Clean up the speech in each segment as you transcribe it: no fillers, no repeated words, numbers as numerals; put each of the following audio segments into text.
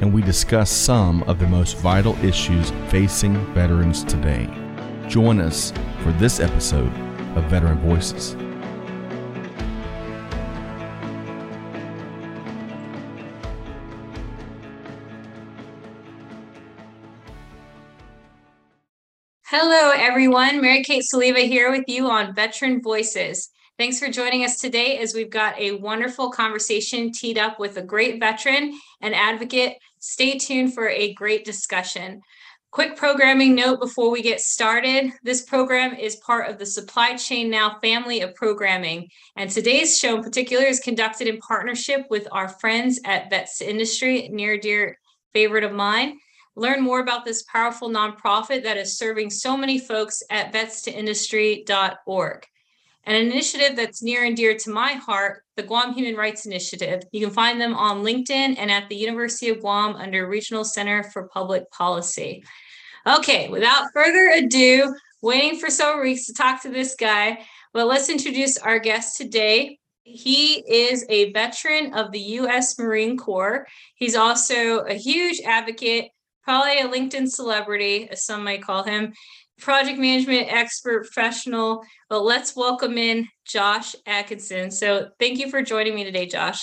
and we discuss some of the most vital issues facing veterans today. Join us for this episode of Veteran Voices. Hello, everyone. Mary Kate Saliva here with you on Veteran Voices. Thanks for joining us today as we've got a wonderful conversation teed up with a great veteran and advocate. Stay tuned for a great discussion. Quick programming note before we get started. This program is part of the Supply Chain Now family of programming. And today's show in particular is conducted in partnership with our friends at Vets Industry, near dear favorite of mine. Learn more about this powerful nonprofit that is serving so many folks at vets2industry.org. And an initiative that's near and dear to my heart, the Guam Human Rights Initiative. You can find them on LinkedIn and at the University of Guam under Regional Center for Public Policy. Okay, without further ado, waiting for several weeks to talk to this guy, but let's introduce our guest today. He is a veteran of the U.S. Marine Corps. He's also a huge advocate, probably a LinkedIn celebrity, as some might call him, project management expert, professional. But let's welcome in Josh Atkinson. So thank you for joining me today, Josh.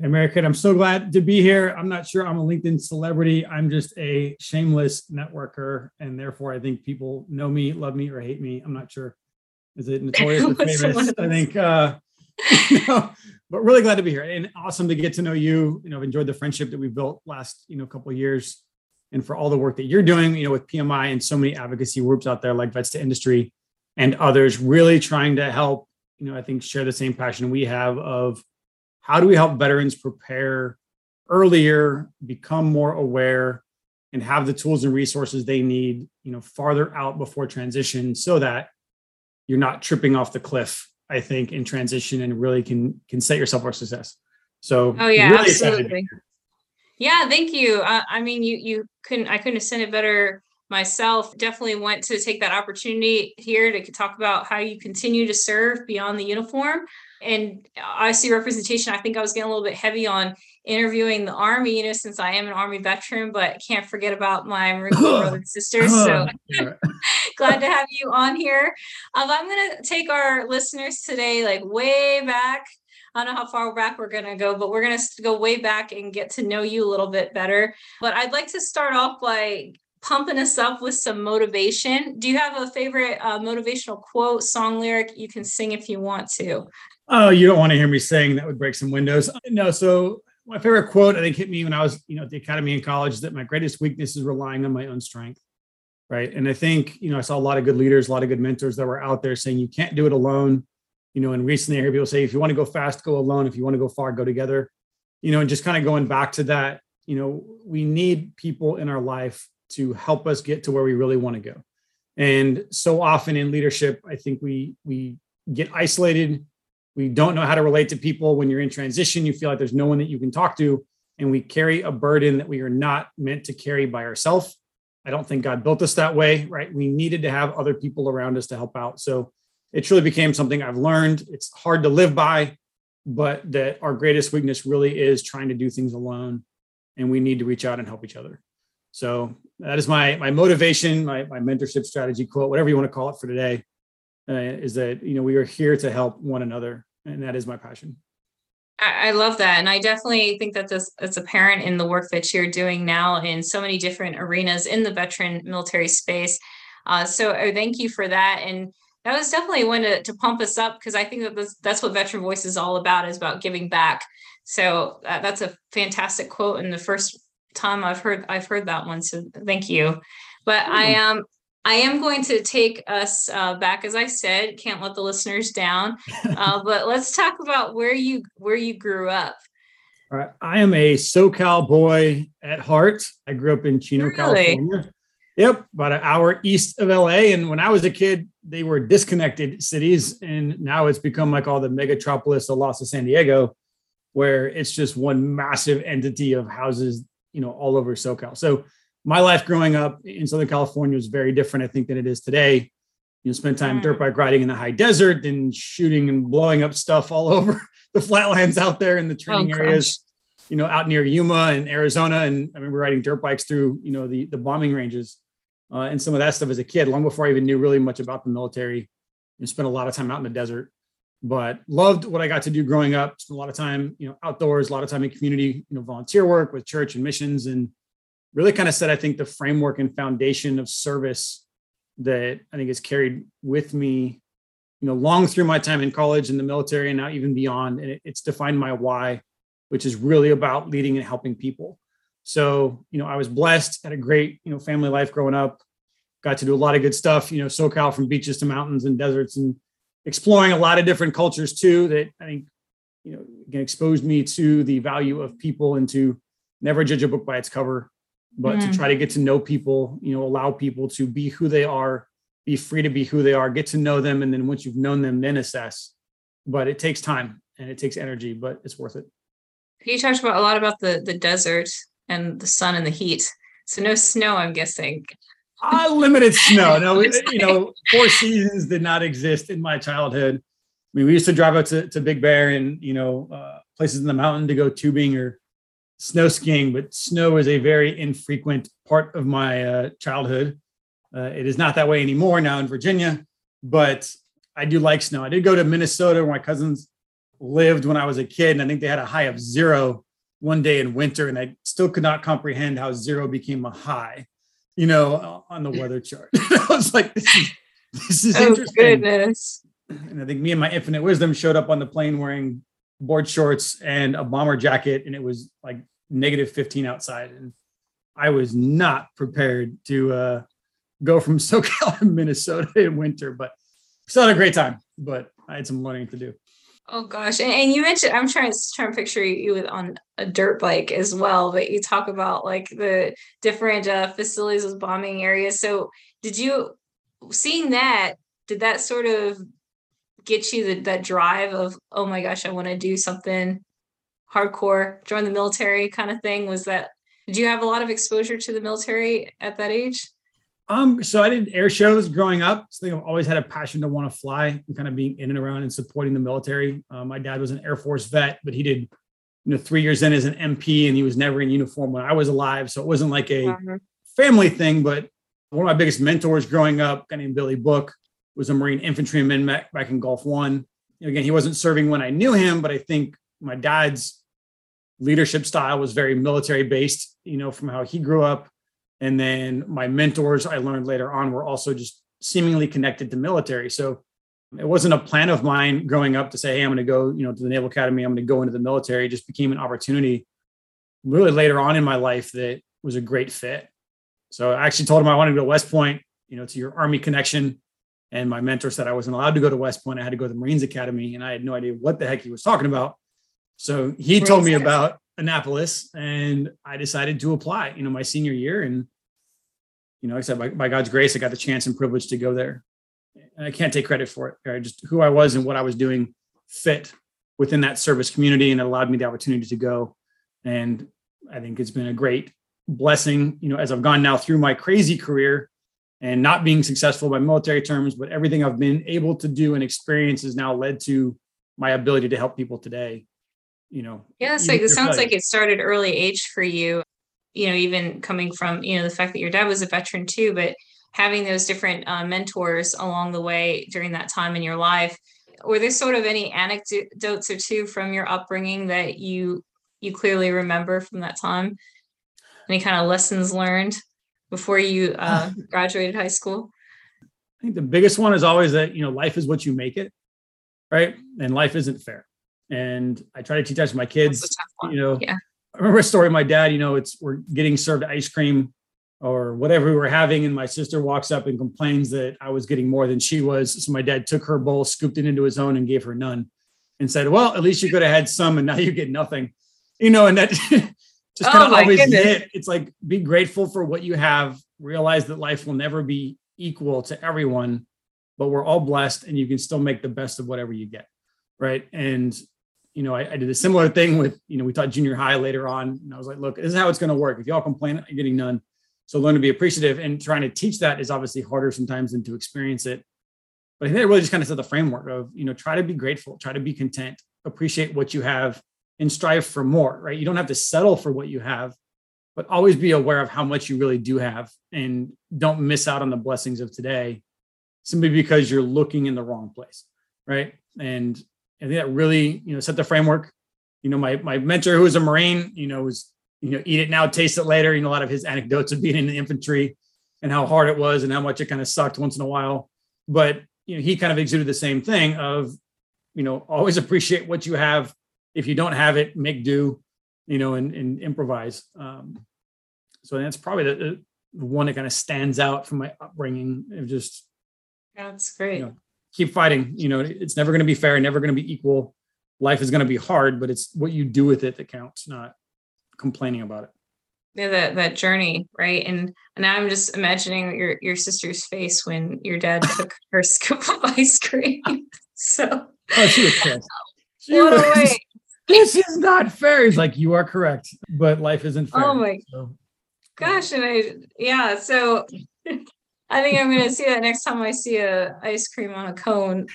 Hey, Mary Kate, I'm so glad to be here. I'm not sure I'm a LinkedIn celebrity. I'm just a shameless networker, and therefore I think people know me, love me, or hate me. I'm not sure. Is it notorious or famous? I think, no, but really glad to be here and awesome to get to know you. You know, I've enjoyed the friendship that we've built last, couple of years. And for all the work that you're doing, with PMI and so many advocacy groups out there like Vets to Industry and others, really trying to help, I think share the same passion we have of how do we help veterans prepare earlier, become more aware, and have the tools and resources they need, farther out before transition so that you're not tripping off the cliff, I think, in transition and really can set yourself for success. So oh, yeah, really absolutely. Yeah, thank you. I couldn't have said it better myself. Definitely want to take that opportunity here to talk about how you continue to serve beyond the uniform. And I see representation. I think I was getting a little bit heavy on interviewing the Army, since I am an Army veteran, but can't forget about my Marine Corps brothers and sisters. So glad to have you on here. I'm going to take our listeners today, way back. I don't know how far back we're going to go, but we're going to go way back and get to know you a little bit better. But I'd like to start off by pumping us up with some motivation. Do you have a favorite motivational quote, song, lyric? You can sing if you want to. Oh, you don't want to hear me sing. That would break some windows. No. So my favorite quote, I think, hit me when I was, at the academy in college, that my greatest weakness is relying on my own strength. Right. And I think, I saw a lot of good leaders, a lot of good mentors that were out there saying you can't do it alone. And recently I hear people say, if you want to go fast, go alone. If you want to go far, go together, and just kind of going back to that, we need people in our life to help us get to where we really want to go. And so often in leadership, I think we get isolated. We don't know how to relate to people. When you're in transition, you feel like there's no one that you can talk to. And we carry a burden that we are not meant to carry by ourselves. I don't think God built us that way, right? We needed to have other people around us to help out. So it truly became something I've learned. It's hard to live by, but that our greatest weakness really is trying to do things alone, and we need to reach out and help each other. So that is my motivation, my mentorship strategy quote, whatever you want to call it for today, is that, we are here to help one another. And that is my passion. I love that. And I definitely think that it's apparent in the work that you're doing now in so many different arenas in the veteran military space. So I thank you for that. And that was definitely one to pump us up, because I think that that's what Veteran Voice is all about, is about giving back. So that's a fantastic quote, and the first time I've heard that one. So thank you. But I am going to take us back, as I said, can't let the listeners down. But let's talk about where you grew up. All right, I am a SoCal boy at heart. I grew up in Chino, really? California. Yep, about an hour east of LA. And when I was a kid, they were disconnected cities. And now it's become like all the megatropolis, the Los of San Diego, where it's just one massive entity of houses, you know, all over SoCal. So my life growing up in Southern California was very different, I think, than it is today. You know, spent time dirt bike riding in the high desert and shooting and blowing up stuff all over the flatlands out there in the training areas, you know, out near Yuma and Arizona. And I remember riding dirt bikes through, you know, the bombing ranges. And some of that stuff as a kid, long before I even knew really much about the military, and spent a lot of time out in the desert, but loved what I got to do growing up. Spent a lot of time, you know, outdoors, a lot of time in community, you know, volunteer work with church and missions, and really kind of set, I think, the framework and foundation of service that I think is carried with me, you know, long through my time in college and the military and now even beyond. And it's defined my why, which is really about leading and helping people. So, you know, I was blessed, had a great, you know, family life growing up, got to do a lot of good stuff, you know, SoCal, from beaches to mountains and deserts, and exploring a lot of different cultures too, that I think, you know, again, exposed me to the value of people and to never judge a book by its cover, but to try to get to know people, you know, allow people to be who they are, be free to be who they are, get to know them. And then once you've known them, then assess, but it takes time and it takes energy, but it's worth it. You talked about a lot about the desert and the sun and the heat. So no snow, I'm guessing. Limited snow. No, you know, four seasons did not exist in my childhood. I mean, we used to drive out to Big Bear and, you know, places in the mountain to go tubing or snow skiing, but snow is a very infrequent part of my childhood. It is not that way anymore now in Virginia, but I do like snow. I did go to Minnesota where my cousins lived when I was a kid, and I think they had a high of 0 one day in winter, and I still could not comprehend how 0 became a high, you know, on the weather chart. I was like, this is interesting. Goodness. And I think me and my infinite wisdom showed up on the plane wearing board shorts and a bomber jacket, and it was like negative 15 outside, and I was not prepared to go from SoCal to Minnesota in winter, but still had a great time, but I had some learning to do. Oh gosh. And you mentioned, I'm trying to picture you on a dirt bike as well, but you talk about like the different facilities with bombing areas. So did that sort of get you that drive of, oh my gosh, I want to do something hardcore, join the military kind of thing? Did you have a lot of exposure to the military at that age? So I did air shows growing up. So I've always had a passion to want to fly and kind of being in and around and supporting the military. My dad was an Air Force vet, but he did, you know, 3 years in as an MP, and he was never in uniform when I was alive. So it wasn't like a family thing, but one of my biggest mentors growing up, a guy named Billy Book, was a Marine infantryman back in Gulf One. You know, again, he wasn't serving when I knew him, but I think my dad's leadership style was very military based, you know, from how he grew up. And then my mentors, I learned later on, were also just seemingly connected to military. So it wasn't a plan of mine growing up to say, hey, I'm going to go, you know, to the Naval Academy, I'm going to go into the military. It just became an opportunity really later on in my life that was a great fit. So I actually told him I wanted to go to West Point, you know, to your Army connection. And my mentor said I wasn't allowed to go to West Point. I had to go to the Marines Academy. And I had no idea what the heck he was talking about. So he told me about Annapolis, and I decided to apply, you know, my senior year. And, you know, like I said, by God's grace, I got the chance and privilege to go there, and I can't take credit for it. Right? Just who I was and what I was doing fit within that service community, and it allowed me the opportunity to go. And I think it's been a great blessing, you know, as I've gone now through my crazy career and not being successful by military terms, but everything I've been able to do and experience has now led to my ability to help people today. You know, yeah, so it sounds like it started early age for you, you know, even coming from, you know, the fact that your dad was a veteran too, but having those different mentors along the way during that time in your life. Were there sort of any anecdotes or two from your upbringing that you clearly remember from that time? Any kind of lessons learned before you graduated high school? I think the biggest one is always that, you know, life is what you make it, right? And life isn't fair. And I try to teach that to my kids, you know. Yeah. I remember a story of my dad, you know, we're getting served ice cream or whatever we were having, and my sister walks up and complains that I was getting more than she was. So my dad took her bowl, scooped it into his own, and gave her none and said, well, at least you could have had some and now you get nothing, you know. And that just kind of always it. It's like, be grateful for what you have. Realize that life will never be equal to everyone, but we're all blessed and you can still make the best of whatever you get. Right. And, you know, I did a similar thing with, you know, we taught junior high later on, and I was like, look, this is how it's going to work. If y'all complain, you're getting none. So learn to be appreciative, and trying to teach that is obviously harder sometimes than to experience it. But I think it really just kind of set the framework of, you know, try to be grateful, try to be content, appreciate what you have, and strive for more, right? You don't have to settle for what you have, but always be aware of how much you really do have, and don't miss out on the blessings of today simply because you're looking in the wrong place, right? And I think that really, you know, set the framework. You know, my mentor, who was a Marine, you know, was, you know, eat it now, taste it later. You know, a lot of his anecdotes of being in the infantry and how hard it was and how much it kind of sucked once in a while. But, you know, he kind of exuded the same thing of, you know, always appreciate what you have. If you don't have it, make do, you know, and improvise. So that's probably the one that kind of stands out from my upbringing of just. That's great. You know, keep fighting. You know, it's never going to be fair, never going to be equal. Life is going to be hard, but it's what you do with it that counts, not complaining about it. Yeah, that journey, right? And now I'm just imagining your sister's face when your dad took her scoop of ice cream. So. Oh, she was pissed. This is not fair. He's like, you are correct, but life isn't fair. Oh my gosh! And so I think I'm gonna see that next time I see a ice cream on a cone.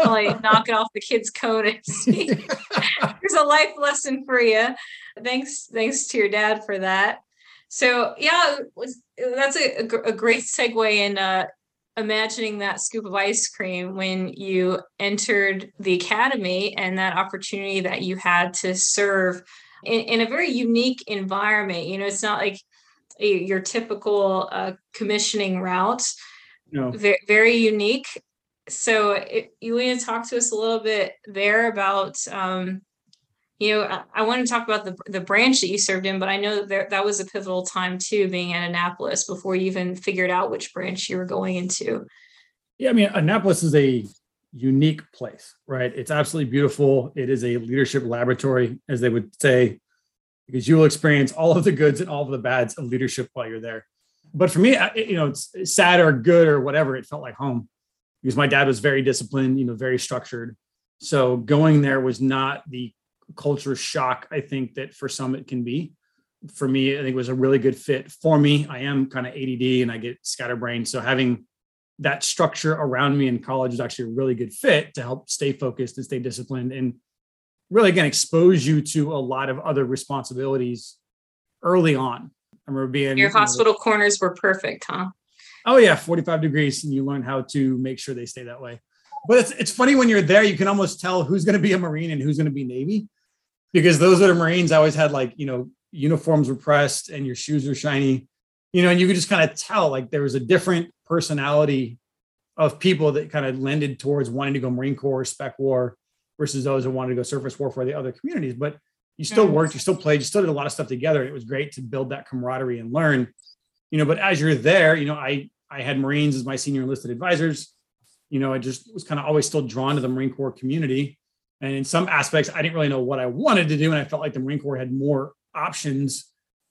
I'll like knock it off the kid's cone and see. There's a life lesson for you. Thanks to your dad for that. So yeah, that's a great segue in imagining that scoop of ice cream when you entered the academy and that opportunity that you had to serve in a very unique environment. You know, it's not like your typical commissioning route. No. Very unique. So you want to talk to us a little bit there about, you know, I want to talk about the branch that you served in, but I know that that was a pivotal time too, being at Annapolis before you even figured out which branch you were going into. Yeah, I mean, Annapolis is a unique place, right? It's absolutely beautiful. It is a leadership laboratory, as they would say, because you will experience all of the goods and all of the bads of leadership while you're there. But for me, you know, it's sad or good or whatever, it felt like home because my dad was very disciplined, you know, very structured. So going there was not the culture shock, I think, that for some it can be. For me, I think it was a really good fit for me. I am kind of ADD and I get scatterbrained. So having that structure around me in college is actually a really good fit to help stay focused and stay disciplined, and really, again, expose you to a lot of other responsibilities early on. I remember being— Your hospital corners were perfect, huh? Oh yeah, 45 degrees. And you learn how to make sure they stay that way. But it's funny when you're there, you can almost tell who's going to be a Marine and who's going to be Navy. Because those that are Marines, I always had, like, you know, uniforms were pressed and your shoes were shiny, you know, and you could just kind of tell, like, there was a different personality of people that kind of lended towards wanting to go Marine Corps, Spec War, versus those who wanted to go surface warfare, the other communities. But you still worked, you still played, you still did a lot of stuff together. It was great to build that camaraderie and learn, you know. But as you're there, you know, I had Marines as my senior enlisted advisors. You know, I just was kind of always still drawn to the Marine Corps community. And in some aspects, I didn't really know what I wanted to do. And I felt like the Marine Corps had more options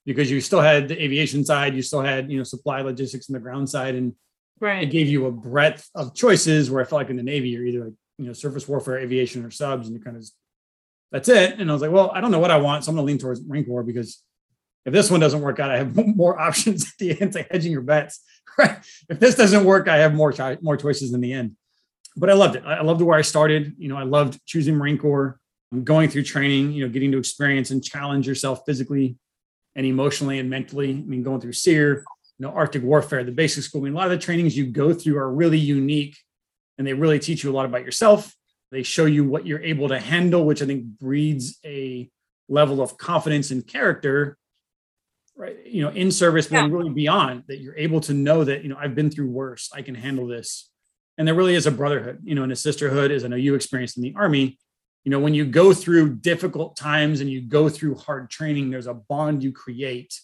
because you still had the aviation side, you still had, you know, supply logistics and the ground side. And right. It gave you a breadth of choices, where I felt like in the Navy, you're either, like, you know, surface warfare, aviation, or subs, and you kind of, that's it. And I was like, well, I don't know what I want. So I'm going to lean towards Marine Corps, because if this one doesn't work out, I have more options at the end, to hedging your bets. Right? If this doesn't work, I have more choices in the end. But I loved it. I loved where I started. You know, I loved choosing Marine Corps, going through training, you know, getting to experience and challenge yourself physically and emotionally and mentally. I mean, going through SEER, you know, Arctic Warfare, the basic school. I mean, a lot of the trainings you go through are really unique, and they really teach you a lot about yourself. They show you what you're able to handle, which I think breeds a level of confidence and character, right? You know, in service, but really beyond that, you're able to know that, you know, I've been through worse, I can handle this. And there really is a brotherhood, you know, and a sisterhood, as I know you experienced in the Army. You know, when you go through difficult times and you go through hard training, there's a bond you create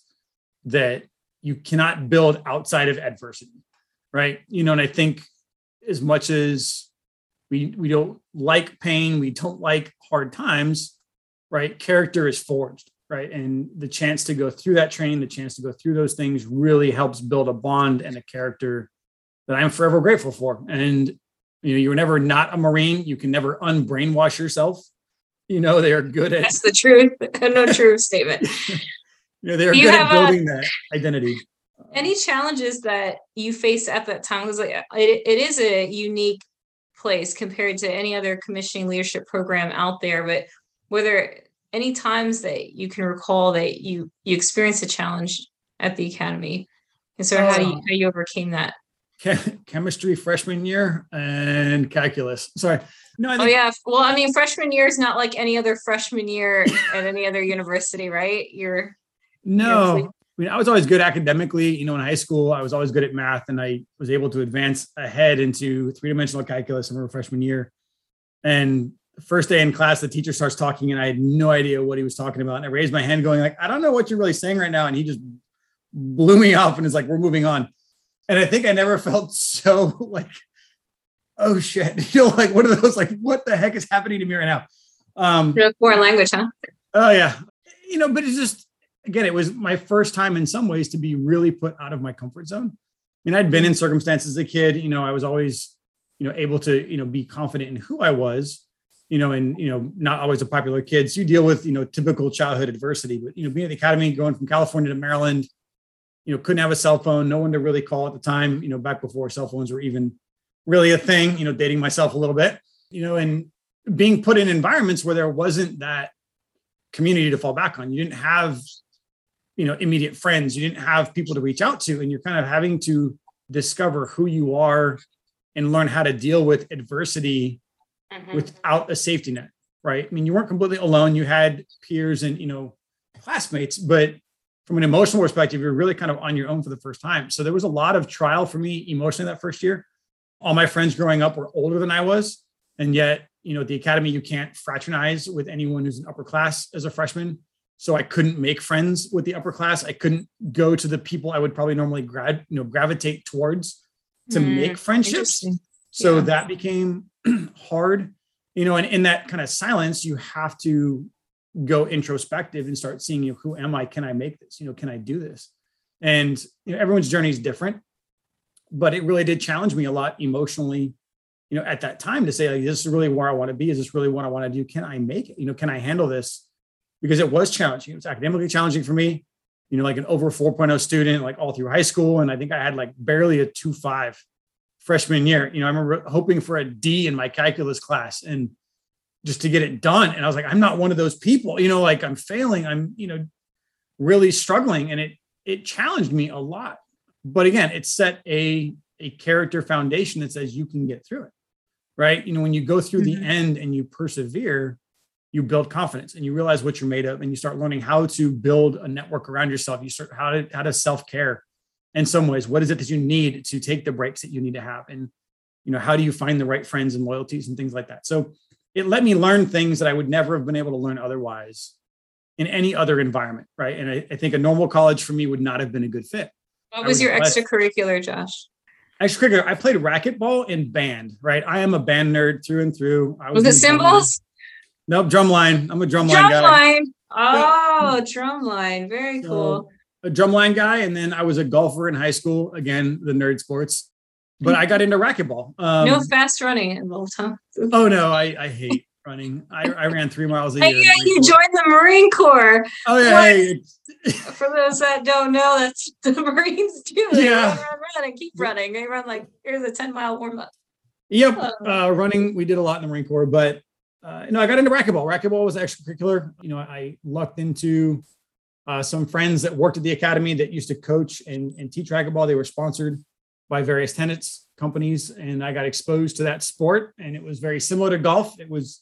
that you cannot build outside of adversity, right? You know, and I think as much as we don't like pain, we don't like hard times, right? Character is forged. right? And the chance to go through that training, the chance to go through those things really helps build a bond and a character that I'm forever grateful for. And, you know, you're never not a Marine. You can never unbrainwash yourself. You know, they are good at... That's the truth. No true statement. You know, they are good at building that identity. Any challenges that you faced at that time? Was like, it is a unique place compared to any other commissioning leadership program out there, but were there any times that you can recall that you experienced a challenge at the academy? And so how you overcame that? Chemistry freshman year and calculus. Sorry. No, I think, well, I mean, freshman year is not like any other freshman year at any other university, right? I mean, I was always good academically, you know, in high school, I was always good at math and I was able to advance ahead into three-dimensional calculus in my freshman year. And the first day in class, the teacher starts talking and I had no idea what he was talking about. And I raised my hand going like, I don't know what you're really saying right now. And he just blew me off and is like, we're moving on. And I think I never felt so like, oh shit, you know, like one of those, like, what the heck is happening to me right now? Foreign language, huh? Oh yeah. You know, but it's just, again, it was my first time in some ways to be really put out of my comfort zone. I mean, I'd been in circumstances as a kid, you know, I was always, you know, able to, you know, be confident in who I was, you know, and, you know, not always a popular kid. So you deal with, you know, typical childhood adversity, but, you know, being at the academy, going from California to Maryland, you know, couldn't have a cell phone, no one to really call at the time, you know, back before cell phones were even really a thing, you know, dating myself a little bit, you know, and being put in environments where there wasn't that community to fall back on. You didn't have, you know, immediate friends, you didn't have people to reach out to, and you're kind of having to discover who you are and learn how to deal with adversity without a safety net, right? I mean, you weren't completely alone. You had peers and, you know, classmates, but from an emotional perspective, you're really kind of on your own for the first time. So there was a lot of trial for me emotionally that first year. All my friends growing up were older than I was. And yet, you know, at the academy, you can't fraternize with anyone who's an upper class as a freshman. So I couldn't make friends with the upper class. I couldn't go to the people I would probably normally gravitate towards to make friendships. So that became hard, you know, and in that kind of silence, you have to go introspective and start seeing, you know, who am I? Can I make this? You know, can I do this? And, you know, everyone's journey is different, but it really did challenge me a lot emotionally, you know, at that time to say, like, this is really where I want to be. Is this really what I want to do? Can I make it? You know, can I handle this? Because it was challenging. It was academically challenging for me, you know, like an over 4.0 student, like all through high school. And I think I had like barely a 2.5 freshman year. You know, I remember hoping for a D in my calculus class and just to get it done. And I was like, I'm not one of those people, you know, like I'm failing, I'm, you know, really struggling. And it challenged me a lot. But again, it set a character foundation that says you can get through it, right? You know, when you go through the end and you persevere, you build confidence and you realize what you're made of and you start learning how to build a network around yourself. You start how to self-care in some ways. What is it that you need to take the breaks that you need to have? And, you know, how do you find the right friends and loyalties and things like that? So it let me learn things that I would never have been able to learn otherwise in any other environment. Right. And I think a normal college for me would not have been a good fit. What was your extracurricular, Josh? Extracurricular. I played racquetball and band, right? I am a band nerd through and through. I was it cymbals? Nope, drumline. I'm a drumline guy. Oh, drumline. Very cool. A drumline guy. And then I was a golfer in high school. Again, the nerd sports. But I got into racquetball. No fast running involved, huh? Oh, no. I hate running. I ran 3 miles a year. Yeah, you joined the Marine Corps. Oh, yeah. For those that don't know, that's the Marines do. They run and keep running. They run like, here's a 10-mile warm-up. Yep. Running, we did a lot in the Marine Corps, but no, I got into racquetball. Racquetball was extracurricular. You know, I lucked into some friends that worked at the academy that used to coach and teach racquetball. They were sponsored by various tenants companies, and I got exposed to that sport. And it was very similar to golf. It was,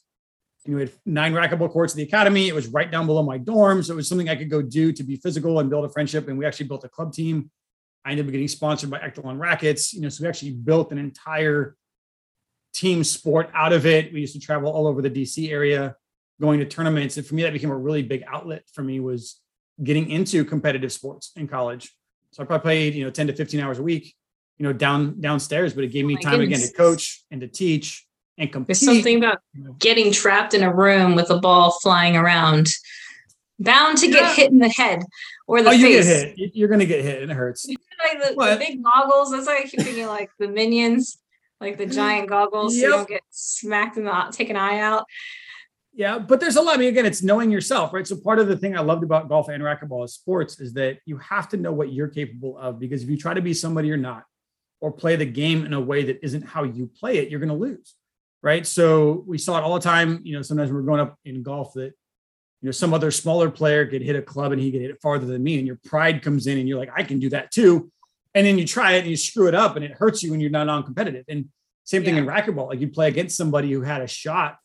you know, we had 9 racquetball courts at the academy. It was right down below my dorm, so it was something I could go do to be physical and build a friendship. And we actually built a club team. I ended up getting sponsored by Ektelon Rackets. You know, so we actually built an entire team sport out of it. We used to travel all over the DC area, going to tournaments. And for me, that became a really big outlet for me, was getting into competitive sports in college. So I probably played, you know, 10 to 15 hours a week, you know, downstairs, but it gave me time again to coach and to teach and compete. There's something about getting trapped in a room with a ball flying around bound to get hit in the head or the face. You get hit. You're going to get hit. It hurts. Like the big goggles. That's why I keep thinking like the Minions, like the giant goggles, so you don't get smacked in the, take an eye out. Yeah, but there's a lot. I mean, again, it's knowing yourself, right? So part of the thing I loved about golf and racquetball as sports is that you have to know what you're capable of, because if you try to be somebody you're not or play the game in a way that isn't how you play it, you're going to lose, right? So we saw it all the time. You know, sometimes we're going up in golf that, you know, some other smaller player could hit a club and he could hit it farther than me, and your pride comes in and you're like, I can do that too. And then you try it and you screw it up and it hurts you and you're not non-competitive. And same thing in racquetball. Like you play against somebody who had a shot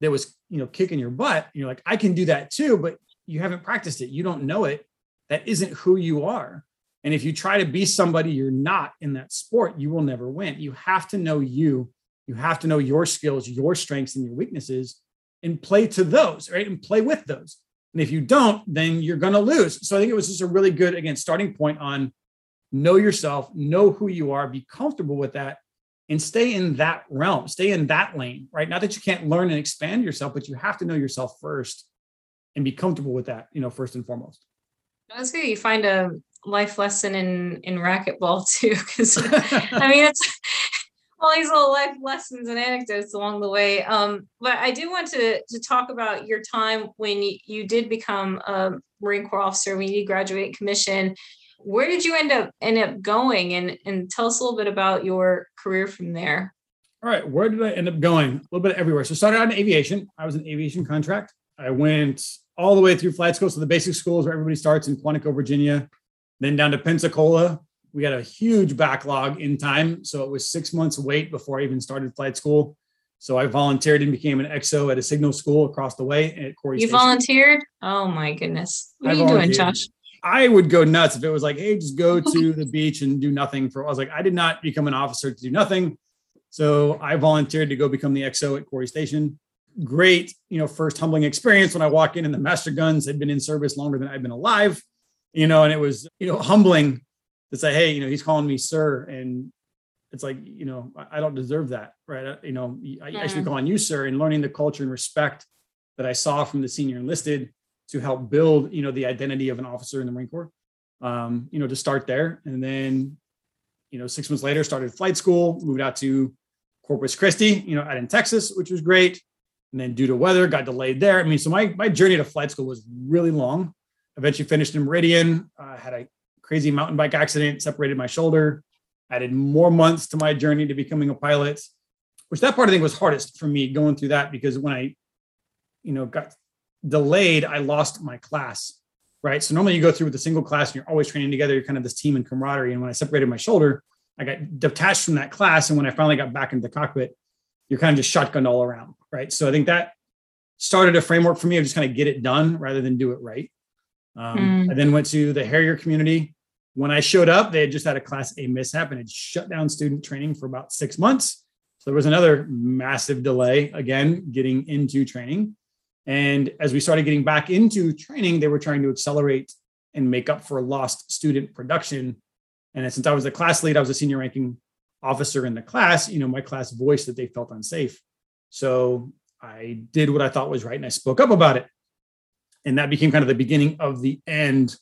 that was, you know, kicking your butt. You're like, I can do that too, but you haven't practiced it. You don't know it. That isn't who you are. And if you try to be somebody you're not in that sport, you will never win. You have to know you. You have to know your skills, your strengths, and your weaknesses, and play to those, right? And play with those. And if you don't, then you're going to lose. So I think it was just a really good, again, starting point on know yourself, know who you are, be comfortable with that, and stay in that realm, stay in that lane, right? Not that you can't learn and expand yourself, but you have to know yourself first and be comfortable with that, you know, first and foremost. That's good. You find a life lesson in racquetball too, because I mean, it's all these little life lessons and anecdotes along the way. But I do want to talk about your time when you did become a Marine Corps officer, when you graduate and commission. Where did you end up going? And tell us a little bit about your career from there. All right. Where did I end up going? A little bit everywhere. So started out in aviation. I was an aviation contract. I went all the way through flight school. So the basic schools where everybody starts in Quantico, Virginia, then down to Pensacola. We had a huge backlog in time. So it was 6 months wait before I even started flight school. So I volunteered and became an XO at a signal school across the way at Corey Station. You volunteered? Oh my goodness. What are you doing, Josh? I would go nuts if it was like, hey, just go to the beach and do nothing. I was like, I did not become an officer to do nothing. So I volunteered to go become the XO at Corey Station. Great, you know, first humbling experience when I walk in and the master guns had been in service longer than I've been alive, you know, and it was, you know, humbling to say, hey, you know, he's calling me sir. And it's like, you know, I don't deserve that, right? You know, I should be calling you sir. And learning the culture and respect that I saw from the senior enlisted to help build, you know, the identity of an officer in the Marine Corps, you know, to start there. And then, you know, 6 months later, started flight school, moved out to Corpus Christi, you know, out in Texas, which was great. And then due to weather, got delayed there. I mean, so my journey to flight school was really long. Eventually finished in Meridian, had a crazy mountain bike accident, separated my shoulder, added more months to my journey to becoming a pilot, which that part I think was hardest for me going through that, because when I, you know, got delayed, I lost my class, right? So normally you go through with a single class and you're always training together. You're kind of this team and camaraderie. And when I separated my shoulder, I got detached from that class. And when I finally got back into the cockpit, you're kind of just shotgunned all around, right? So I think that started a framework for me of just kind of get it done rather than do it right. I then went to the Harrier community. When I showed up, they had just had a Class A mishap and had shut down student training for about 6 months. So there was another massive delay, again, getting into training. And as we started getting back into training, they were trying to accelerate and make up for lost student production. And since I was the class lead, I was a senior ranking officer in the class, you know, my class voiced that they felt unsafe. So I did what I thought was right, and I spoke up about it. And that became kind of the beginning of the end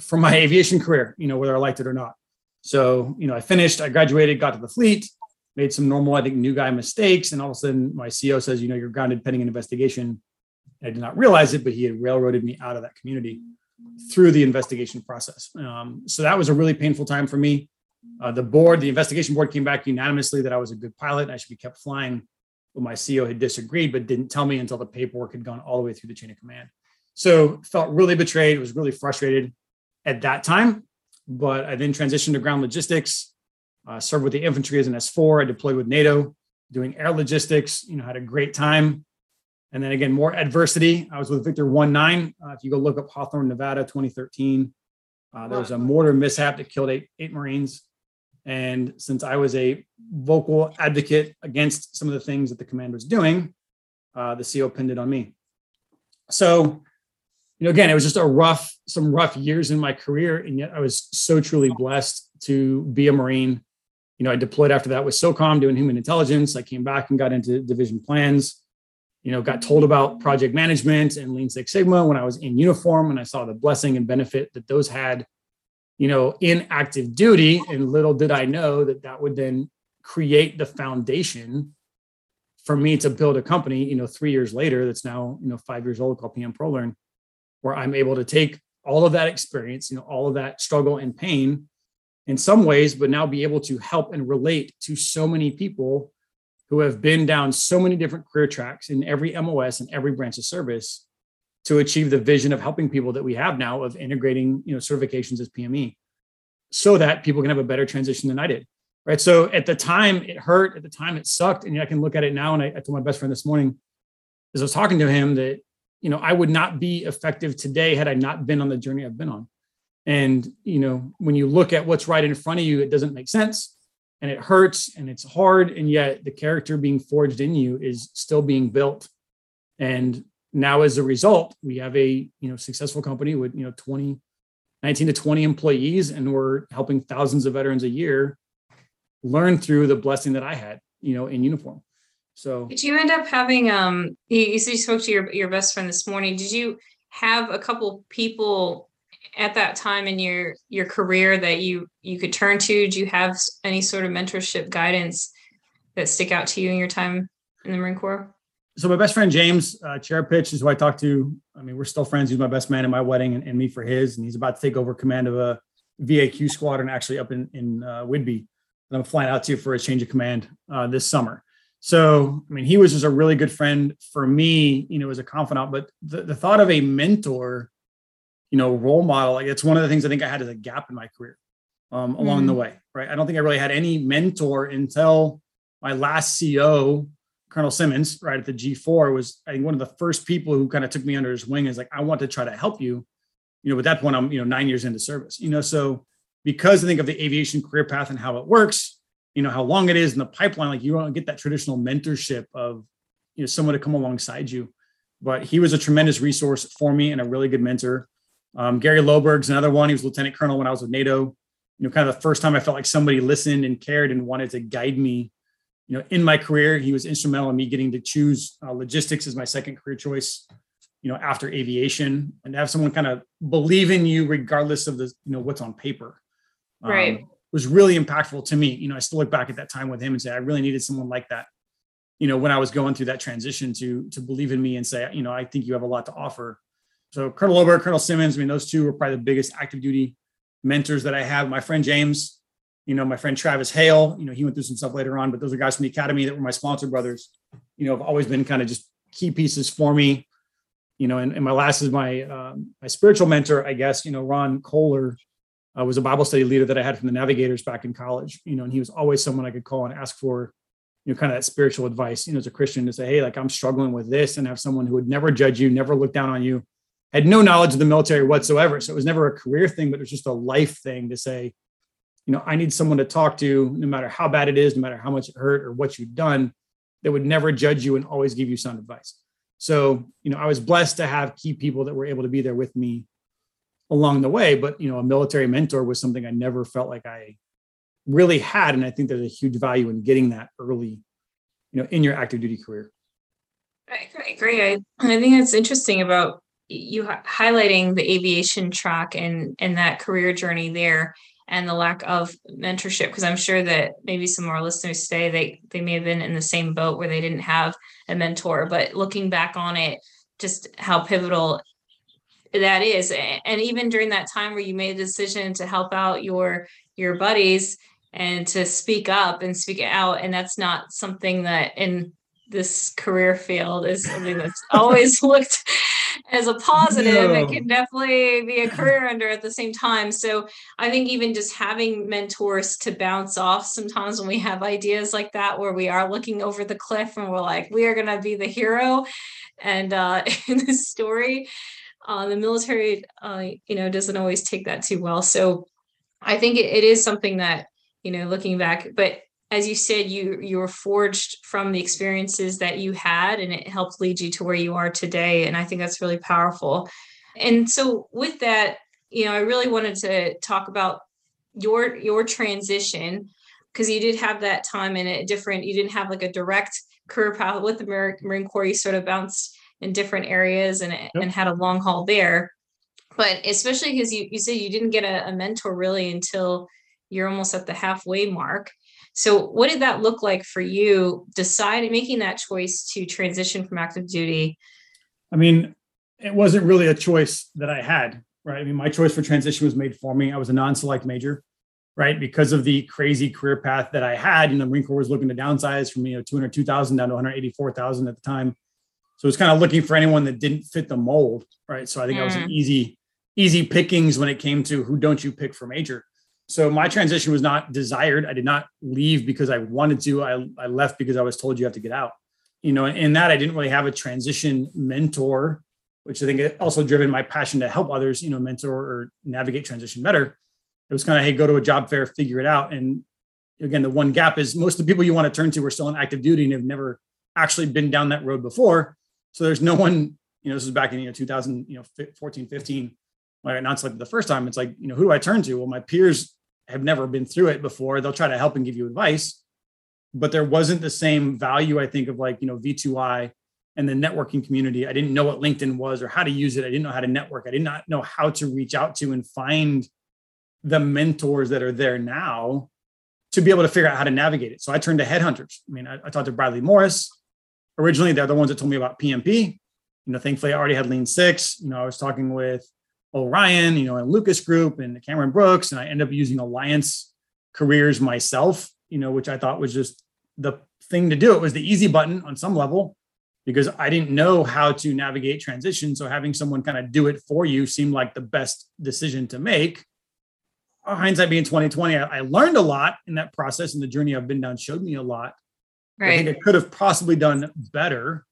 for my aviation career, you know, whether I liked it or not. So, you know, I finished, I graduated, got to the fleet, made some normal, I think, new guy mistakes. And all of a sudden my CO says, you know, you're grounded pending an investigation. I did not realize it, but he had railroaded me out of that community through the investigation process. So that was a really painful time for me. The investigation board came back unanimously that I was a good pilot and I should be kept flying. But my CO had disagreed, but didn't tell me until the paperwork had gone all the way through the chain of command. So felt really betrayed, was really frustrated at that time. But I then transitioned to ground logistics. Served with the infantry as an S4. I deployed with NATO, doing air logistics, you know, had a great time. And then again, more adversity. I was with Victor 1-9. If you go look up Hawthorne, Nevada, 2013, there was a mortar mishap that killed eight Marines. And since I was a vocal advocate against some of the things that the command was doing, the CO pinned it on me. So, you know, again, it was just some rough years in my career. And yet I was so truly blessed to be a Marine. You know, I deployed after that with SOCOM doing human intelligence. I came back and got into division plans. you know, got told about project management and Lean Six Sigma when I was in uniform, and I saw the blessing and benefit that those had, you know, in active duty. And little did I know that that would then create the foundation for me to build a company, you know, 3 years later, that's now, you know, 5 years old, called PM ProLearn, where I'm able to take all of that experience, you know, all of that struggle and pain in some ways, but now be able to help and relate to so many people who have been down so many different career tracks in every MOS and every branch of service to achieve the vision of helping people that we have now of integrating, you know, certifications as PME so that people can have a better transition than I did. Right. So at the time it hurt, at the time it sucked. And I can look at it now. And I told my best friend this morning, as I was talking to him, that, you know, I would not be effective today had I not been on the journey I've been on. And, you know, when you look at what's right in front of you, it doesn't make sense, and it hurts, and it's hard. And yet the character being forged in you is still being built. And now as a result, we have a, you know, successful company with, you know, 19 to 20 employees, and we're helping thousands of veterans a year learn through the blessing that I had, you know, in uniform. So did you end up having, you said you spoke to your best friend this morning. Did you have a couple people at that time in your career that you could turn to? Do you have any sort of mentorship guidance that stick out to you in your time in the Marine Corps? So my best friend, James Chairpitch, is who I talked to. I mean, we're still friends. He's my best man at my wedding, and me for his, and he's about to take over command of a VAQ squadron actually up in Whidbey that I'm flying out to for a change of command this summer. So, I mean, he was just a really good friend for me, you know, as a confidant, but the thought of a mentor, you know, role model, like it's one of the things I think I had as a gap in my career along the way, right? I don't think I really had any mentor until my last CO, Colonel Simmons, right at the G4, was, I think, one of the first people who kind of took me under his wing is like, I want to try to help you. You know, at that point, I'm, you know, 9 years into service, you know, so because I think of the aviation career path and how it works, you know, how long it is in the pipeline, like you don't get that traditional mentorship of, you know, someone to come alongside you. But he was a tremendous resource for me and a really good mentor. Gary Lowberg's another one. He was Lieutenant Colonel when I was with NATO. You know, kind of the first time I felt like somebody listened and cared and wanted to guide me, you know, in my career. He was instrumental in me getting to choose logistics as my second career choice, you know, after aviation, and to have someone kind of believe in you regardless of the, you know, what's on paper. Right. Was really impactful to me. You know, I still look back at that time with him and say, I really needed someone like that, you know, when I was going through that transition to believe in me and say, you know, I think you have a lot to offer. So Colonel Ober, Colonel Simmons, I mean, those two were probably the biggest active duty mentors that I have. My friend James, you know, my friend Travis Hale, you know, he went through some stuff later on, but those are guys from the Academy that were my sponsor brothers, you know, have always been kind of just key pieces for me, you know, and my last is my spiritual mentor, I guess, you know, Ron Kohler was a Bible study leader that I had from the Navigators back in college, you know, and he was always someone I could call and ask for, you know, kind of that spiritual advice, you know, as a Christian to say, hey, like I'm struggling with this, and have someone who would never judge you, never look down on you, had no knowledge of the military whatsoever. So it was never a career thing, but it was just a life thing to say, you know, I need someone to talk to no matter how bad it is, no matter how much it hurt or what you've done, that would never judge you and always give you sound advice. So, you know, I was blessed to have key people that were able to be there with me along the way. But, you know, a military mentor was something I never felt like I really had. And I think there's a huge value in getting that early, you know, in your active duty career. I agree. I think that's interesting about you highlighting the aviation track and that career journey there and the lack of mentorship, because I'm sure that maybe some of our listeners today, they may have been in the same boat where they didn't have a mentor, but looking back on it, just how pivotal that is. And even during that time where you made a decision to help out your buddies and to speak up and speak out, and that's not something that in this career field is something that's always looked as a positive. It can definitely be a career ender at the same time. So I think even just having mentors to bounce off sometimes when we have ideas like that, where we are looking over the cliff and we're like, we are going to be the hero. And in this story, the military, you know, doesn't always take that too well. So I think it is something that, you know, looking back, but as you said, you were forged from the experiences that you had, and it helped lead you to where you are today. And I think that's really powerful. And so with that, you know, I really wanted to talk about your transition, because you did have that time in it different. You didn't have like a direct career path with the Marine Corps. You sort of bounced in different areas and, yep. and had a long haul there. But especially because you said you didn't get a mentor really until you're almost at the halfway mark. So what did that look like for you deciding, making that choice to transition from active duty? I mean, it wasn't really a choice that I had, right? I mean, my choice for transition was made for me. I was a non-select major, right? Because of the crazy career path that I had, and the Marine Corps was looking to downsize from, you know, 202,000 down to 184,000 at the time. So it was kind of looking for anyone that didn't fit the mold, right? So I think I was an easy pickings when it came to who don't you pick for major. So my transition was not desired. I did not leave because I wanted to. I left because I was told you have to get out. You know, and that I didn't really have a transition mentor, which I think also driven my passion to help others, you know, mentor or navigate transition better. It was kind of, hey, go to a job fair, figure it out. And again, the one gap is most of the people you want to turn to are still on active duty and have never actually been down that road before. So there's no one, you know, this was back in, you know, 2014, 15, when I got non-selected the first time. It's like, you know, who do I turn to? Well, my peers have never been through it before. They'll try to help and give you advice, but there wasn't the same value, I think, of like, you know, V2I and the networking community. I didn't know what LinkedIn was or how to use it. I didn't know how to network. I did not know how to reach out to and find the mentors that are there now to be able to figure out how to navigate it. So I turned to headhunters. I mean, I talked to Bradley Morris. Originally, they're the ones that told me about PMP. You know, thankfully, I already had Lean Six. You know, I was talking with Orion, you know, and Lucas Group and Cameron Brooks, and I ended up using Alliance Careers myself, you know, which I thought was just the thing to do. It was the easy button on some level because I didn't know how to navigate transition. So having someone kind of do it for you seemed like the best decision to make. Hindsight being 2020, I learned a lot in that process, and the journey I've been down showed me a lot. Right. I think I could have possibly done better,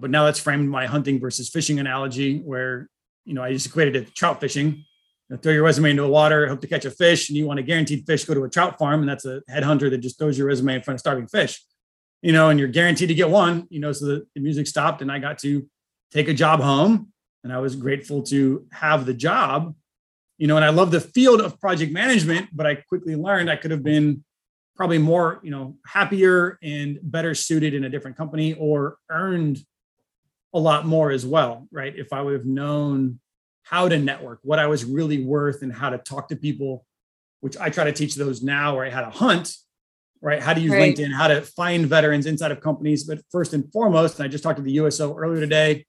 but now that's framed my hunting versus fishing analogy where, you know, I just equated it to trout fishing. You know, throw your resume into the water, hope to catch a fish, and you want a guaranteed fish, go to a trout farm. And that's a headhunter that just throws your resume in front of starving fish, you know, and you're guaranteed to get one, you know. So the music stopped and I got to take a job home, and I was grateful to have the job, you know, and I love the field of project management, but I quickly learned I could have been probably more, you know, happier and better suited in a different company, or earned a lot more as well, right? If I would have known how to network, what I was really worth, and how to talk to people, which I try to teach those now, right? How to hunt, right? How to use right. LinkedIn, how to find veterans inside of companies. But first and foremost, and I just talked to the USO earlier today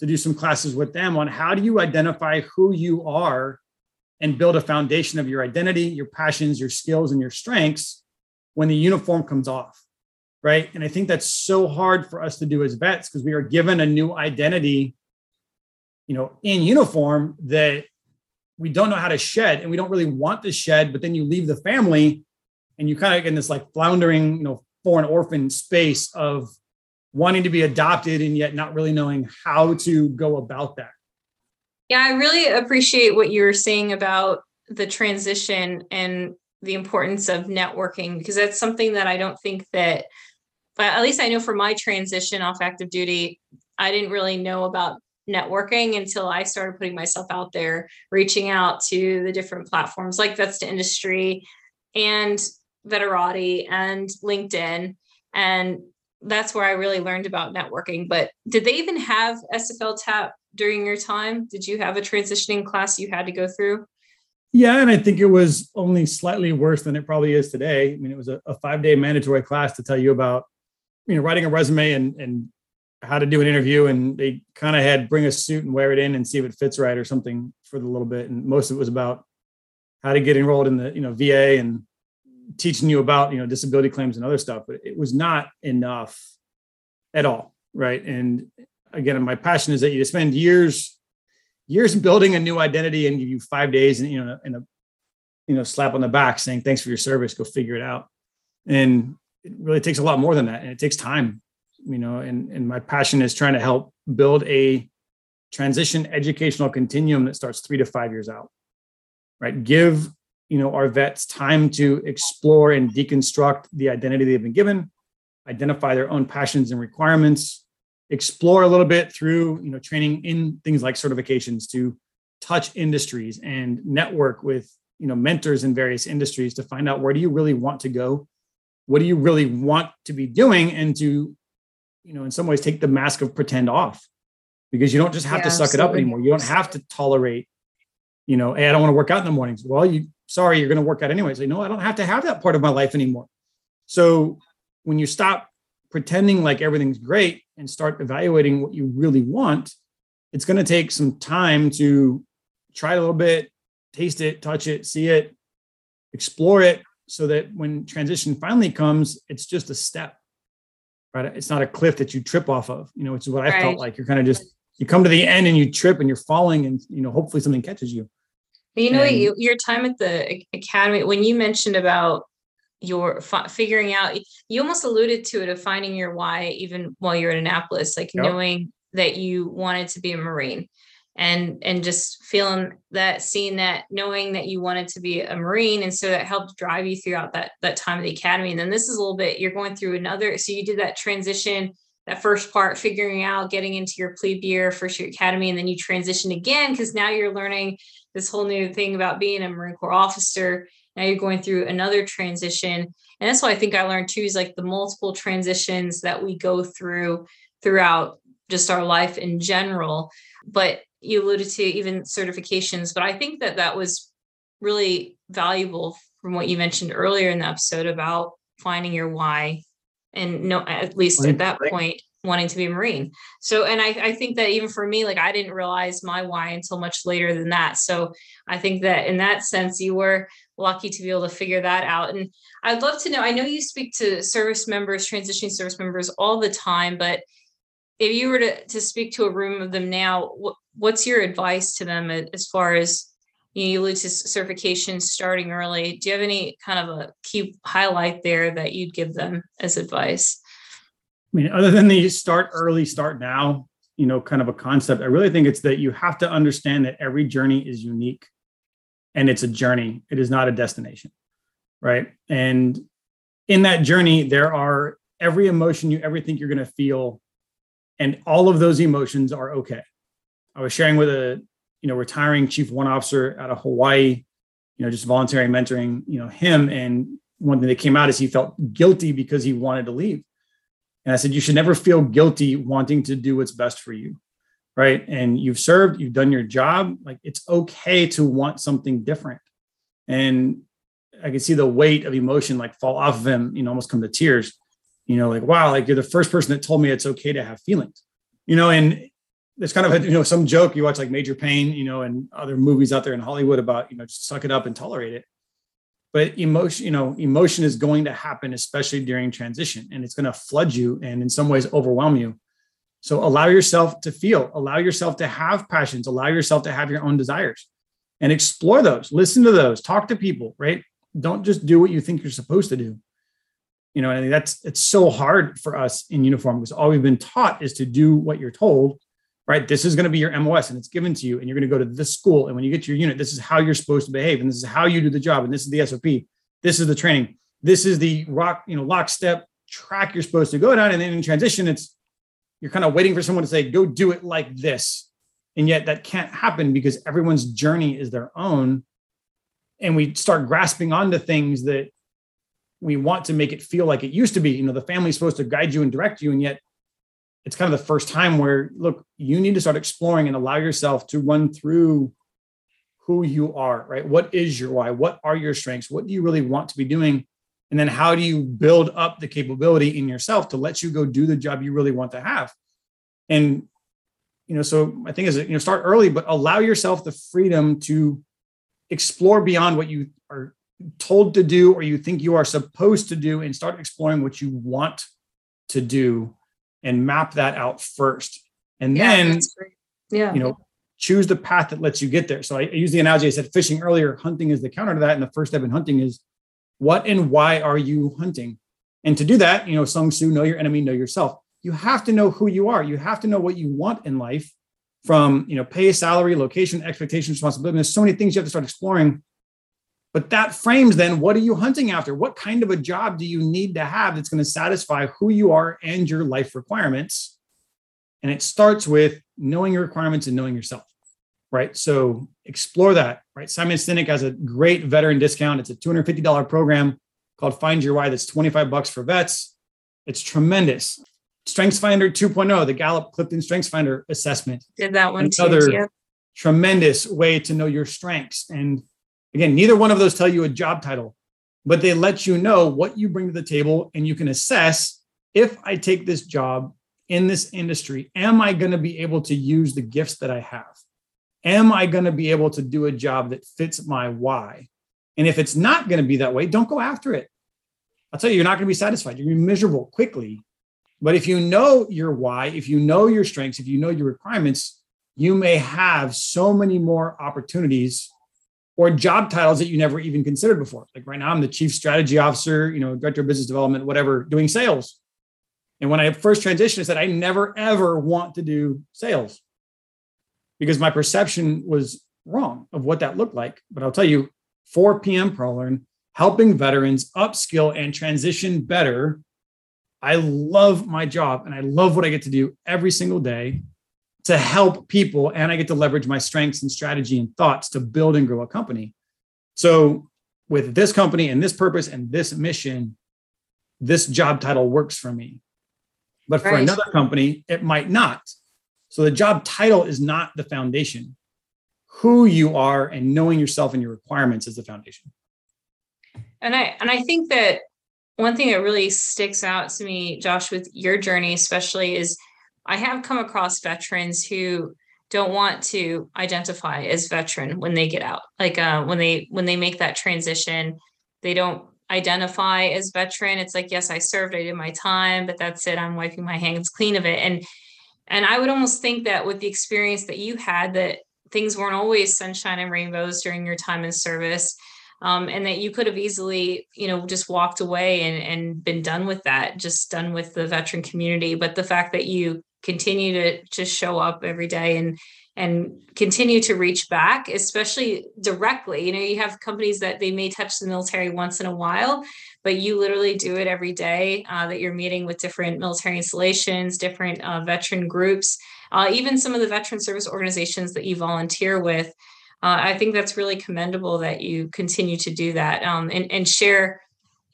to do some classes with them on how do you identify who you are and build a foundation of your identity, your passions, your skills, and your strengths when the uniform comes off. Right. And I think that's so hard for us to do as vets because we are given a new identity, you know, in uniform that we don't know how to shed, and we don't really want to shed. But then you leave the family and you kind of get in this like floundering, you know, foreign orphan space of wanting to be adopted and yet not really knowing how to go about that. Yeah, I really appreciate what you were saying about the transition and the importance of networking, because that's something that I don't think that, at least I know for my transition off active duty, I didn't really know about networking until I started putting myself out there, reaching out to the different platforms like Vets2 Industry and Veterati and LinkedIn. And that's where I really learned about networking. But did they even have SFL TAP during your time? Did you have a transitioning class you had to go through? Yeah, and I think it was only slightly worse than it probably is today. I mean, it was a 5-day mandatory class to tell you about, you know, writing a resume and how to do an interview. And they kind of had bring a suit and wear it in and see if it fits right or something for the little bit. And most of it was about how to get enrolled in the, you know, VA and teaching you about, you know, disability claims and other stuff. But it was not enough at all, right? And again, my passion is that you spend years building a new identity and give you 5 days and, you know, and a, you know, slap on the back saying, thanks for your service, go figure it out. And it really takes a lot more than that. And it takes time, you know, and my passion is trying to help build a transition educational continuum that starts 3 to 5 years out, right? Give, you know, our vets time to explore and deconstruct the identity they've been given, identify their own passions and requirements, explore a little bit through, you know, training in things like certifications to touch industries and network with, you know, mentors in various industries to find out where do you really want to go what do you really want to be doing, and to, you know, in some ways take the mask of pretend off, because you don't just have to suck it up anymore. You don't have to tolerate, you know, hey, I don't want to work out in the mornings. Well, you're going to work out anyway. So, no, I don't have to have that part of my life anymore. So when you stop pretending like everything's great and start evaluating what you really want, it's going to take some time to try a little bit, taste it, touch it, see it, explore it, so that when transition finally comes, it's just a step, right? It's not a cliff that you trip off of. You know, it's what I felt like. You're kind of just, you come to the end and you trip and you're falling, and, you know, hopefully something catches you. You know, your time at the academy, when you mentioned about your figuring out, you almost alluded to it, of finding your why, even while you're in Annapolis, like knowing that you wanted to be a Marine, and just feeling that, seeing that, knowing that you wanted to be a Marine. And so that helped drive you throughout that time of the academy. And then this is a little bit, you're going through another, so you did that transition, that first part, figuring out, getting into your plebe year, first year academy, and then you transition again, because now you're learning this whole new thing about being a Marine Corps officer. Now you're going through another transition. And that's what I think I learned too, is like the multiple transitions that we go through throughout just our life in general. But you alluded to even certifications, but I think that was really valuable from what you mentioned earlier in the episode about finding your why, and no, at least at that point, wanting to be a Marine. So, and I think that even for me, like I didn't realize my why until much later than that. So I think that in that sense, you were lucky to be able to figure that out. And I'd love to know, I know you speak to service members, transitioning service members all the time, but if you were to speak to a room of them now, what's your advice to them as far as, you alluded to certification starting early? Do you have any kind of a key highlight there that you'd give them as advice? I mean, other than the start early, start now, you know, kind of a concept, I really think it's that you have to understand that every journey is unique, and it's a journey. It is not a destination, right? And in that journey, there are every emotion you ever think you're going to feel, and all of those emotions are okay. I was sharing with a, you know, retiring Chief Warrant Officer out of Hawaii, you know, just volunteering, mentoring, you know, him. And one thing that came out is he felt guilty because he wanted to leave. And I said, you should never feel guilty wanting to do what's best for you, right? And you've served, you've done your job. Like, it's okay to want something different. And I could see the weight of emotion, like, fall off of him, you know, almost come to tears, you know, like, wow, like you're the first person that told me it's okay to have feelings, you know. And there's kind of a, you know, some joke you watch like Major Payne, you know, and other movies out there in Hollywood about, you know, just suck it up and tolerate it. But emotion, you know, emotion is going to happen, especially during transition, and it's going to flood you and in some ways overwhelm you. So allow yourself to feel, allow yourself to have passions, allow yourself to have your own desires, and explore those, listen to those, talk to people, right? Don't just do what you think you're supposed to do. You know, and I think it's so hard for us in uniform, because all we've been taught is to do what you're told, right? This is going to be your MOS, and it's given to you, and you're going to go to this school. And when you get to your unit, this is how you're supposed to behave, and this is how you do the job, and this is the SOP. This is the training. This is the lockstep track you're supposed to go down. And then in transition, it's, you're kind of waiting for someone to say, go do it like this. And yet that can't happen, because everyone's journey is their own. And we start grasping onto things that we want to make it feel like it used to be. You know, the family's supposed to guide you and direct you. And yet it's kind of the first time where, look, you need to start exploring and allow yourself to run through who you are, right? What is your why? What are your strengths? What do you really want to be doing? And then how do you build up the capability in yourself to let you go do the job you really want to have? And, you know, so my thing is, you know, start early, but allow yourself the freedom to explore beyond what you are told to do, or you think you are supposed to do, and start exploring what you want to do, and map that out first. And then, you know, choose the path that lets you get there. So I use the analogy, I said fishing earlier, hunting is the counter to that. And the first step in hunting is, what and why are you hunting? And to do that, you know, Sun Tzu, know your enemy, know yourself. You have to know who you are. You have to know what you want in life, from, you know, pay, salary, location, expectation, responsibility. There's so many things you have to start exploring. But that frames then, what are you hunting after? What kind of a job do you need to have that's going to satisfy who you are and your life requirements? And it starts with knowing your requirements and knowing yourself, right? So explore that, right? Simon Sinek has a great veteran discount. It's a $250 program. called Find Your Why that's $25 for vets. It's tremendous. StrengthsFinder 2.0, the Gallup-Clifton StrengthsFinder assessment. Did that one too. Another tremendous way to know your strengths. And again, neither one of those tell you a job title, but they let you know what you bring to the table, and you can assess, if I take this job in this industry, am I going to be able to use the gifts that I have? Am I going to be able to do a job that fits my why? And if it's not going to be that way, don't go after it. I'll tell you, you're not going to be satisfied. You're going to be miserable quickly. But if you know your why, if you know your strengths, if you know your requirements, you may have so many more opportunities or job titles that you never even considered before. Like right now, I'm the chief strategy officer, director of business development, whatever, doing sales. And when I first transitioned, I said, I never, ever want to do sales because my perception was wrong of what that looked like. But I'll tell you, for PM ProLearn, helping veterans upskill and transition better, I love my job and I love what I get to do every single day to help people. And I get to leverage my strengths and strategy and thoughts to build and grow a company. So with this company and this purpose and this mission, this job title works for me. But for another company, it might not. So the job title is not the foundation. Who you are and knowing yourself and your requirements is the foundation. And I think that one thing that really sticks out to me, Josh, with your journey especially, is I have come across veterans who don't want to identify as veteran when they get out. Like when they make that transition, they don't identify as veteran. It's like, yes, I served, I did my time, but that's it. I'm wiping my hands clean of it. And I would almost think that with the experience that you had, that things weren't always sunshine and rainbows during your time in service. And that you could have easily, just walked away and been done with that, just done with the veteran community. But the fact that you continue to just show up every day and continue to reach back, especially directly, you have companies that they may touch the military once in a while, but you literally do it every day that you're meeting with different military installations, different veteran groups, even some of the veteran service organizations that you volunteer with. I think that's really commendable that you continue to do that and share,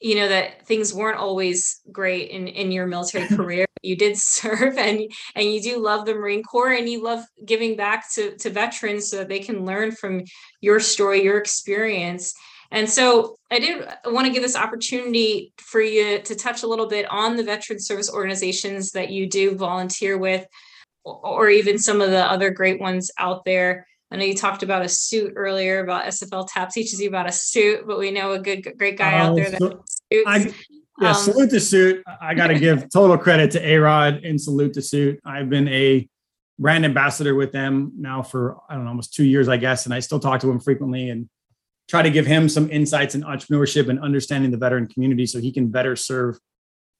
that things weren't always great in your military career. You did serve and you do love the Marine Corps and you love giving back to veterans so that they can learn from your story, your experience. And so I did want to give this opportunity for you to touch a little bit on the veteran service organizations that you do volunteer with, or even some of the other great ones out there. I know you talked about a suit earlier, about SFL TAP teaches you about a suit, but we know a great guy out there that has suits. Salute to Suit. I got to give total credit to A-Rod and Salute to Suit. I've been a brand ambassador with them now for, almost 2 years, I guess. And I still talk to him frequently and try to give him some insights in entrepreneurship and understanding the veteran community so he can better serve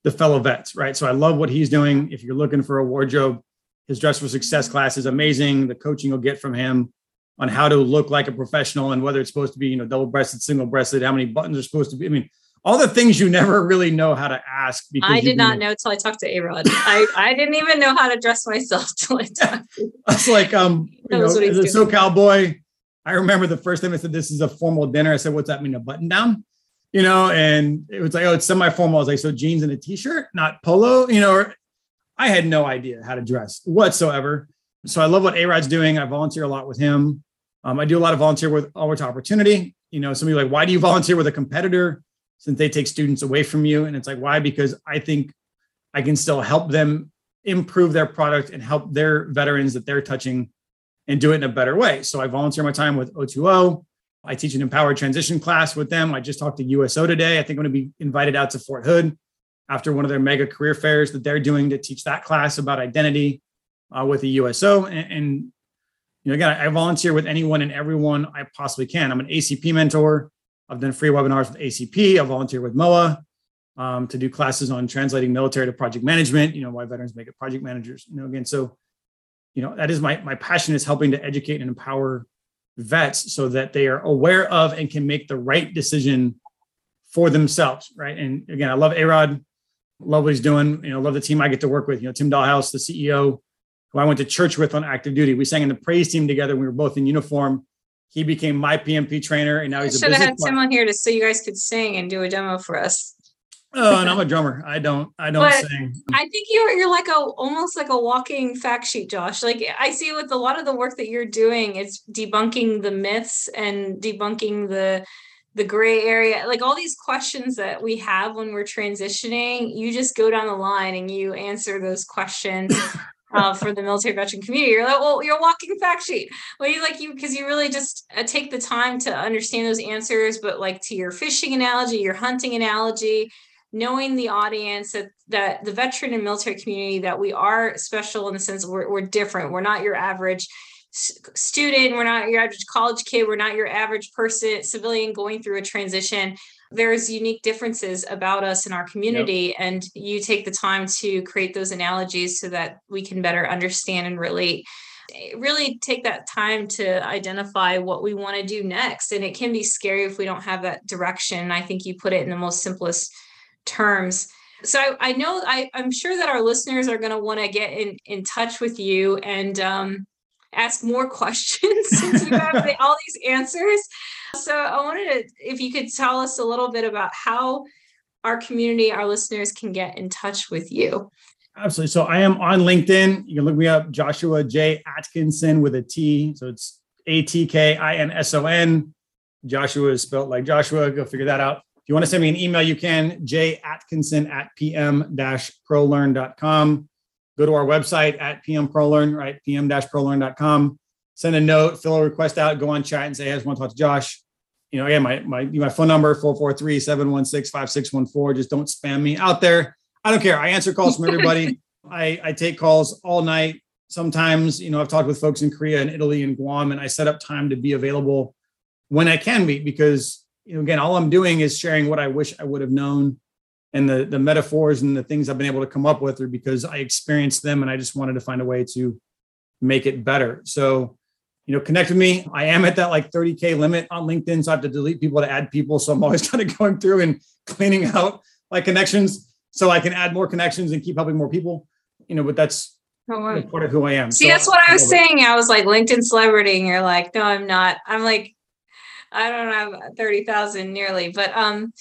the fellow vets, right? So I love what he's doing. If you're looking for a wardrobe, his Dress for Success class is amazing. The coaching you'll get from him on how to look like a professional and whether it's supposed to be, double-breasted, single-breasted, how many buttons are supposed to be. I mean, all the things you never really know how to ask. Because I did not know until I talked to A-Rod. I didn't even know how to dress myself till I talked to him. It's like, as a SoCal boy, I remember the first time I said, this is a formal dinner. I said, what's that mean, a button down? And it was like, oh, it's semi-formal. I was like, so jeans and a t-shirt, not polo, I had no idea how to dress whatsoever. So I love what A-Rod's doing. I volunteer a lot with him. I do a lot of volunteer with O2Opportunity. Some people are like, why do you volunteer with a competitor since they take students away from you? And it's like, why? Because I think I can still help them improve their product and help their veterans that they're touching and do it in a better way. So I volunteer my time with O2O. I teach an empowered transition class with them. I just talked to USO today. I think I'm going to be invited out to Fort Hood after one of their mega career fairs that they're doing to teach that class about identity with the USO. And again, I volunteer with anyone and everyone I possibly can. I'm an ACP mentor. I've done free webinars with ACP. I volunteer with MOA to do classes on translating military to project management, why veterans make it project managers, that is my passion, is helping to educate and empower vets so that they are aware of and can make the right decision for themselves, right? And again, I love A-Rod. Love what he's doing. Love the team I get to work with. Tim Dahlhouse, the CEO, who I went to church with on active duty. We sang in the praise team together. We were both in uniform. He became my PMP trainer, and now he's a business partner. I should have had Tim on here just so you guys could sing and do a demo for us. Oh, and I'm a drummer. I don't sing. I think you're like almost like a walking fact sheet, Josh. Like I see with a lot of the work that you're doing, it's debunking the myths and debunking the gray area. Like all these questions that we have when we're transitioning, you just go down the line and you answer those questions. For the military veteran community, you're like, well, you're a walking fact sheet. Well, you really just take the time to understand those answers, but like to your fishing analogy, your hunting analogy, knowing the audience that the veteran and military community, that we are special in the sense we're different. We're not your average student. We're not your average college kid. We're not your average person, civilian going through a transition. There's unique differences about us in our community, yep. And you take the time to create those analogies so that we can better understand and relate. Really take that time to identify what we want to do next. And it can be scary if we don't have that direction. I think you put it in the most simplest terms. So I know, I'm sure that our listeners are going to want to get in touch with you and ask more questions since you have all these answers. So I wanted to, if you could tell us a little bit about how our community, our listeners can get in touch with you. Absolutely. So I am on LinkedIn. You can look me up, Joshua J. Atkinson with a T. So it's Atkinson. Joshua is spelled like Joshua. Go figure that out. If you want to send me an email, you can, jatkinson@pm-prolearn.com. Go to our website at PM ProLearn, right? pm-prolearn.com. Send a note, fill a request out, go on chat and say, hey, I just want to talk to Josh. You know, again, my phone number, 443-716-5614. Just don't spam me out there. I don't care. I answer calls from everybody. I take calls all night. Sometimes, you know, I've talked with folks in Korea and Italy and Guam, and I set up time to be available when I can be, because, you know, again, all I'm doing is sharing what I wish I would have known. And the metaphors and the things I've been able to come up with are because I experienced them, and I just wanted to find a way to make it better. So, you know, connect with me. I am at that like 30K limit on LinkedIn, so I have to delete people to add people. So I'm always kind of going through and cleaning out my connections so I can add more connections and keep helping more people, you know, but that's part of who I am. See, so that's what I was saying. I was like LinkedIn celebrity, and you're like, no, I'm not. I'm like, I don't have 30,000 nearly, but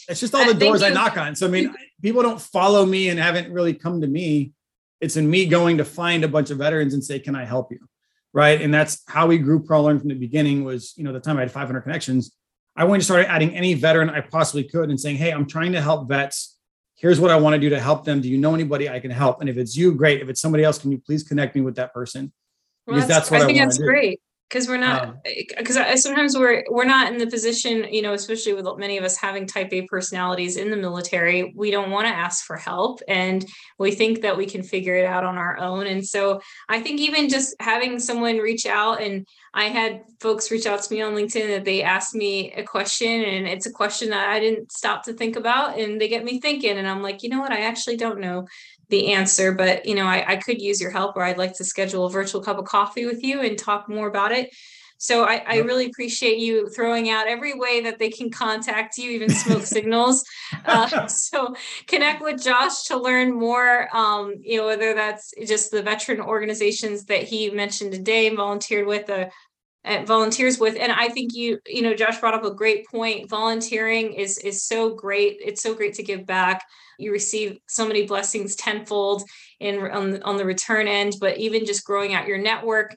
it's just all the doors I knock on. So I mean, people don't follow me and haven't really come to me. It's in me going to find a bunch of veterans and say, "Can I help you?" Right, and that's how we grew ProLearn from the beginning. Was, you know, the time I had 500 connections, I went and started adding any veteran I possibly could and saying, "Hey, I'm trying to help vets. Here's what I want to do to help them. Do you know anybody I can help? And if it's you, great. If it's somebody else, can you please connect me with that person?" Because that's what I want to do. I think that's great. Because we're not, sometimes we're not in the position, you know, especially with many of us having type A personalities in the military, we don't want to ask for help, and we think that we can figure it out on our own. And so I think even just having someone reach out, and I had folks reach out to me on LinkedIn that they asked me a question, and it's a question that I didn't stop to think about, and they get me thinking, and I'm like, you know what, I actually don't know the answer, but, you know, I could use your help, or I'd like to schedule a virtual cup of coffee with you and talk more about it. So I really appreciate you throwing out every way that they can contact you, even smoke signals. So connect with Josh to learn more, you know, whether that's just the veteran organizations that he mentioned today and volunteers with. And I think you know, Josh brought up a great point. Volunteering is so great. It's so great to give back. You receive so many blessings tenfold on the return end, but even just growing out your network,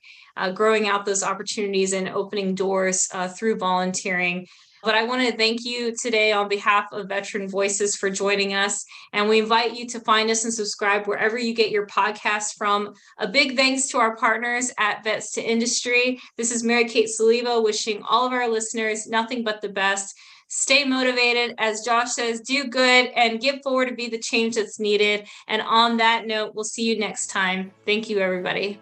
growing out those opportunities and opening doors through volunteering. But I want to thank you today on behalf of Veteran Voices for joining us. And we invite you to find us and subscribe wherever you get your podcasts from. A big thanks to our partners at Vets2 Industry. This is Mary Kate Saliva wishing all of our listeners nothing but the best. Stay motivated. As Josh says, do good and give forward to be the change that's needed. And on that note, we'll see you next time. Thank you, everybody.